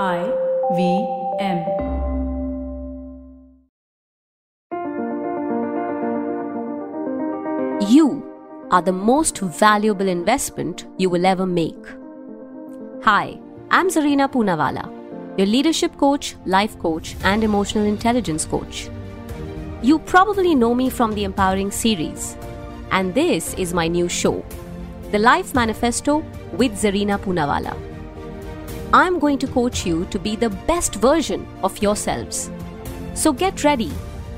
IVM. You are the most valuable investment you will ever make. Hi, I'm Zarina Poonawalla, your leadership coach, life coach, and emotional intelligence coach. You probably know me from the Empowering series, and this is my new show, The Life Manifesto with Zarina Poonawalla. I'm going to coach you to be the best version of yourselves. So get ready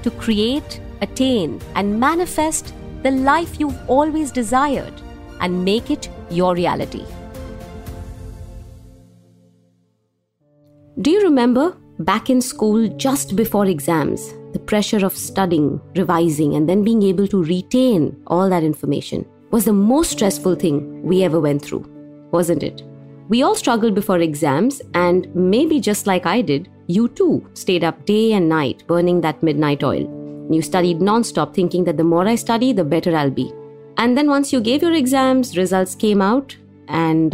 to create, attain, and manifest the life you've always desired and make it your reality. Do you remember back in school, just before exams, the pressure of studying, revising, and then being able to retain all that information was the most stressful thing we ever went through, wasn't it? We all struggled before exams, and maybe just like I did, you too stayed up day and night burning that midnight oil. You studied non-stop thinking that the more I study, the better I'll be. And then once you gave your exams, results came out and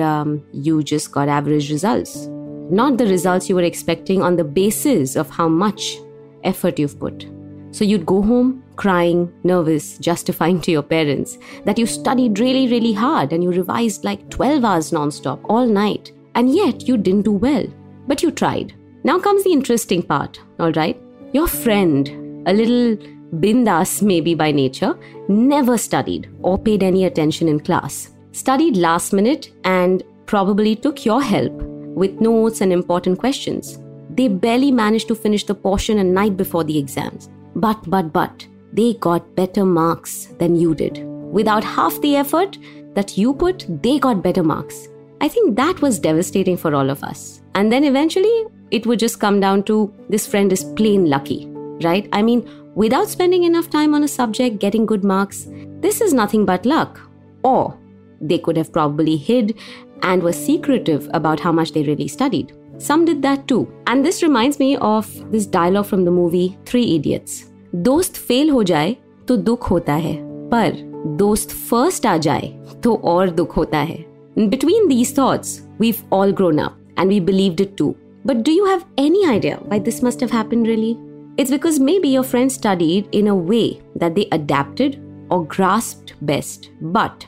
you just got average results. Not the results you were expecting on the basis of how much effort you've put. So you'd go home crying, nervous, justifying to your parents that you studied really, really hard and you revised like 12 hours non-stop all night. And yet you didn't do well, but you tried. Now comes the interesting part, all right? Your friend, a little bindas maybe by nature, never studied or paid any attention in class. Studied last minute and probably took your help with notes and important questions. They barely managed to finish the portion a night before the exams. But, they got better marks than you did. Without half the effort that you put, they got better marks. I think that was devastating for all of us. And then eventually, it would just come down to this friend is plain lucky, right? I mean, without spending enough time on a subject, getting good marks, this is nothing but luck. Or they could have probably hid and were secretive about how much they really studied. Some did that too. And this reminds me of this dialogue from the movie 3 Idiots. दोस्त fail हो जाए तो दुख होता है, पर दोस्त first आ जाए तो और दुख होता है. Between these thoughts, we've all grown up and we believed it too. But do you have any idea why this must have happened really? It's because maybe your friends studied in a way that they adapted or grasped best, but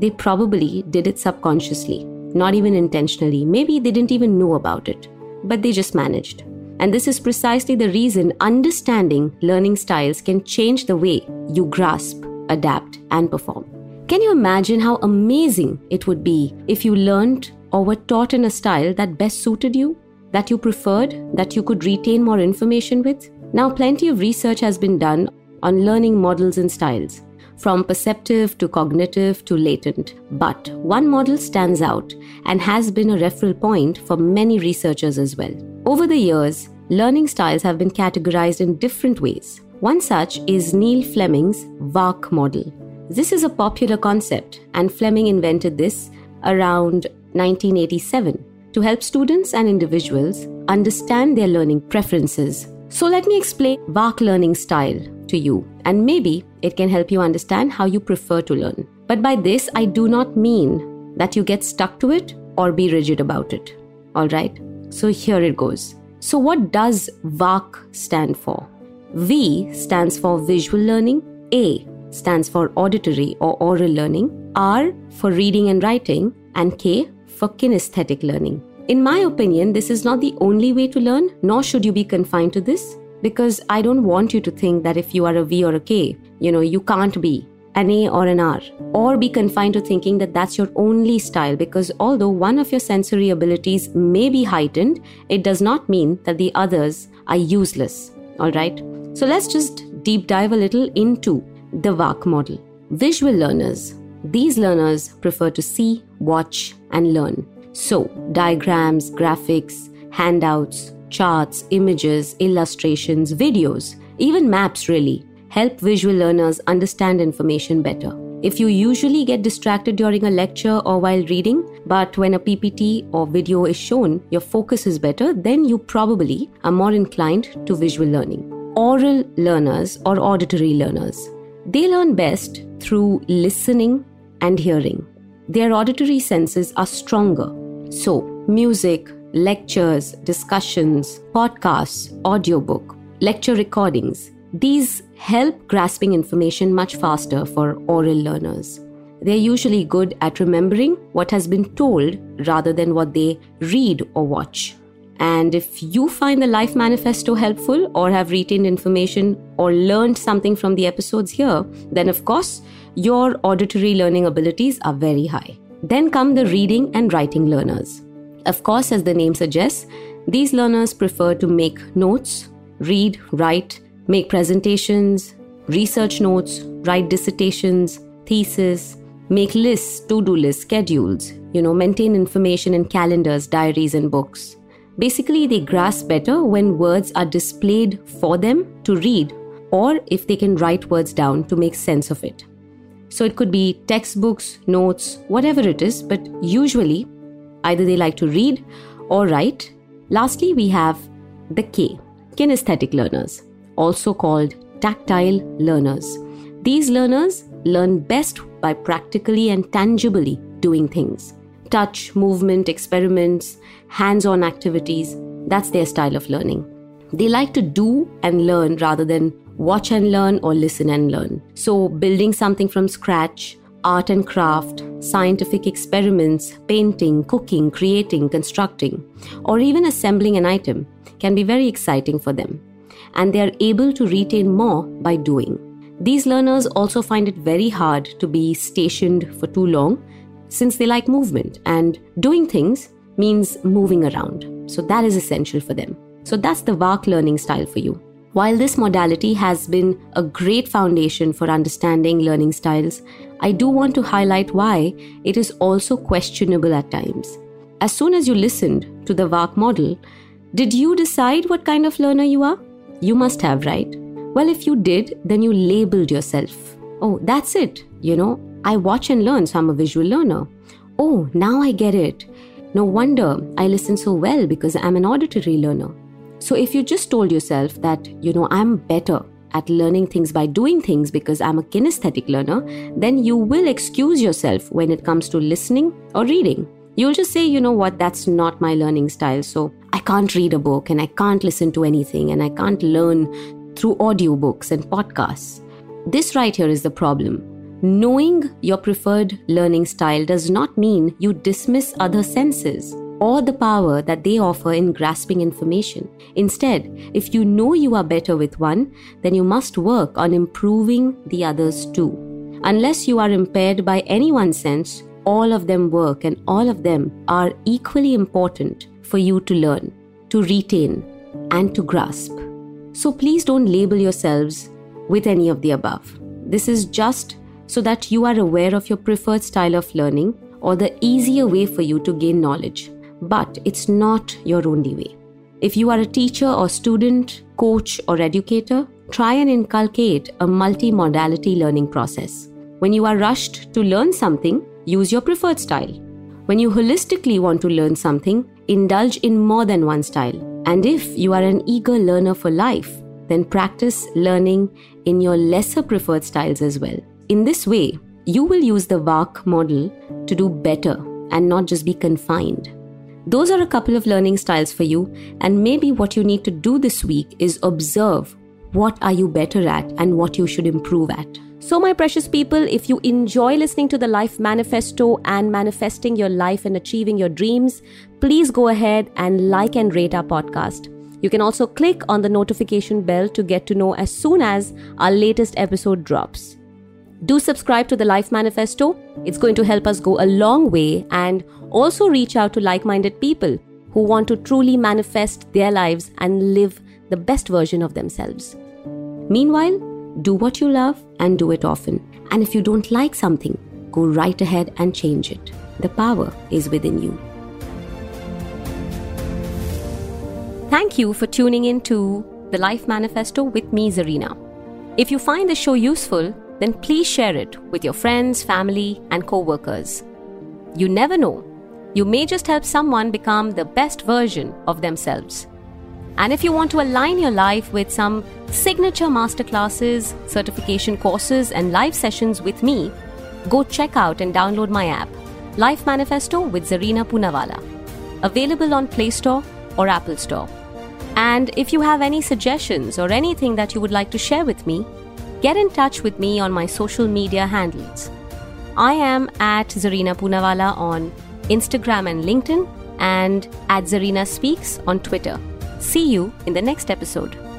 they probably did it subconsciously. Not even intentionally. Maybe they didn't even know about it, but they just managed. And this is precisely the reason understanding learning styles can change the way you grasp, adapt, and perform. Can you imagine how amazing it would be if you learned or were taught in a style that best suited you, that you preferred, that you could retain more information with? Now, plenty of research has been done on learning models and styles, from perceptive to cognitive to latent. But one model stands out and has been a referral point for many researchers as well. Over the years, learning styles have been categorized in different ways. One such is Neil Fleming's VARK model. This is a popular concept, and Fleming invented this around 1987 to help students and individuals understand their learning preferences. So let me explain VARK learning style to you, and maybe it can help you understand how you prefer to learn. But by this, I do not mean that you get stuck to it or be rigid about it. All right, so here it goes. So what does VARK stand for? V stands for visual learning, A stands for auditory or oral learning, R for reading and writing, and K for kinesthetic learning. In my opinion, this is not the only way to learn, nor should you be confined to this, because I don't want you to think that if you are a V or a K, you can't be an A or an R, or be confined to thinking that that's your only style, because although one of your sensory abilities may be heightened, it does not mean that the others are useless. All right. So let's just deep dive a little into the VARK model. Visual learners. These learners prefer to see, watch, and learn. So diagrams, graphics, handouts, charts, images, illustrations, videos, even maps really, help visual learners understand information better. If you usually get distracted during a lecture or while reading, but when a PPT or video is shown, your focus is better, then you probably are more inclined to visual learning. Oral learners or auditory learners. They learn best through listening and hearing. Their auditory senses are stronger. So music, lectures, discussions, podcasts, audiobook, lecture recordings. These help grasping information much faster for oral learners. They're usually good at remembering what has been told rather than what they read or watch. And if you find the Life Manifesto helpful or have retained information or learned something from the episodes here, then of course, your auditory learning abilities are very high. Then come the reading and writing learners. Of course, as the name suggests, these learners prefer to make notes, read, write, make presentations, research notes, write dissertations, thesis, make lists, to-do lists, schedules, maintain information in calendars, diaries, and books. Basically, they grasp better when words are displayed for them to read or if they can write words down to make sense of it. So it could be textbooks, notes, whatever it is, but usually either they like to read or write. Lastly, we have the K, kinesthetic learners, also called tactile learners. These learners learn best by practically and tangibly doing things. Touch, movement, experiments, hands-on activities, that's their style of learning. They like to do and learn rather than watch and learn or listen and learn. So building something from scratch, art and craft, scientific experiments, painting, cooking, creating, constructing, or even assembling an item can be very exciting for them. And they are able to retain more by doing. These learners also find it very hard to be stationed for too long, since they like movement, and doing things means moving around. So that is essential for them. So that's the VARK learning style for you. While this modality has been a great foundation for understanding learning styles, I do want to highlight why it is also questionable at times. As soon as you listened to the VARK model, did you decide what kind of learner you are? You must have, right? Well, if you did, then you labeled yourself. Oh, that's it, I watch and learn, so I'm a visual learner. Oh, now I get it. No wonder I listen so well because I'm an auditory learner. So if you just told yourself that, I'm better at learning things by doing things because I'm a kinesthetic learner, then you will excuse yourself when it comes to listening or reading. You'll just say, that's not my learning style. So I can't read a book and I can't listen to anything and I can't learn through audiobooks and podcasts. This right here is the problem. Knowing your preferred learning style does not mean you dismiss other senses or the power that they offer in grasping information. Instead, if you know you are better with one, then you must work on improving the others too. Unless you are impaired by any one sense, all of them work and all of them are equally important for you to learn, to retain, and to grasp. So please don't label yourselves with any of the above. This is just so that you are aware of your preferred style of learning or the easier way for you to gain knowledge. But it's not your only way. If you are a teacher or student, coach or educator, try and inculcate a multi-modality learning process. When you are rushed to learn something, use your preferred style. When you holistically want to learn something, indulge in more than one style. And if you are an eager learner for life, then practice learning in your lesser preferred styles as well. In this way, you will use the VARK model to do better and not just be confined. Those are a couple of learning styles for you, and maybe what you need to do this week is observe what are you better at and what you should improve at. So my precious people, if you enjoy listening to the Life Manifesto and manifesting your life and achieving your dreams, please go ahead and like and rate our podcast. You can also click on the notification bell to get to know as soon as our latest episode drops. Do subscribe to the Life Manifesto. It's going to help us go a long way, and also reach out to like-minded people who want to truly manifest their lives and live the best version of themselves. Meanwhile, do what you love and do it often. And if you don't like something, go right ahead and change it. The power is within you. Thank you for tuning in to the Life Manifesto with me, Zarina. If you find the show useful, then please share it with your friends, family, and co-workers. You never know, you may just help someone become the best version of themselves. And if you want to align your life with some signature masterclasses, certification courses, and live sessions with me, go check out and download my app, Life Manifesto with Zarina Poonawalla. available on Play Store or Apple Store. And if you have any suggestions or anything that you would like to share with me, get in touch with me on my social media handles. I am at Zarina Poonawalla on Instagram and LinkedIn, and at Zarina Speaks on Twitter. See you in the next episode.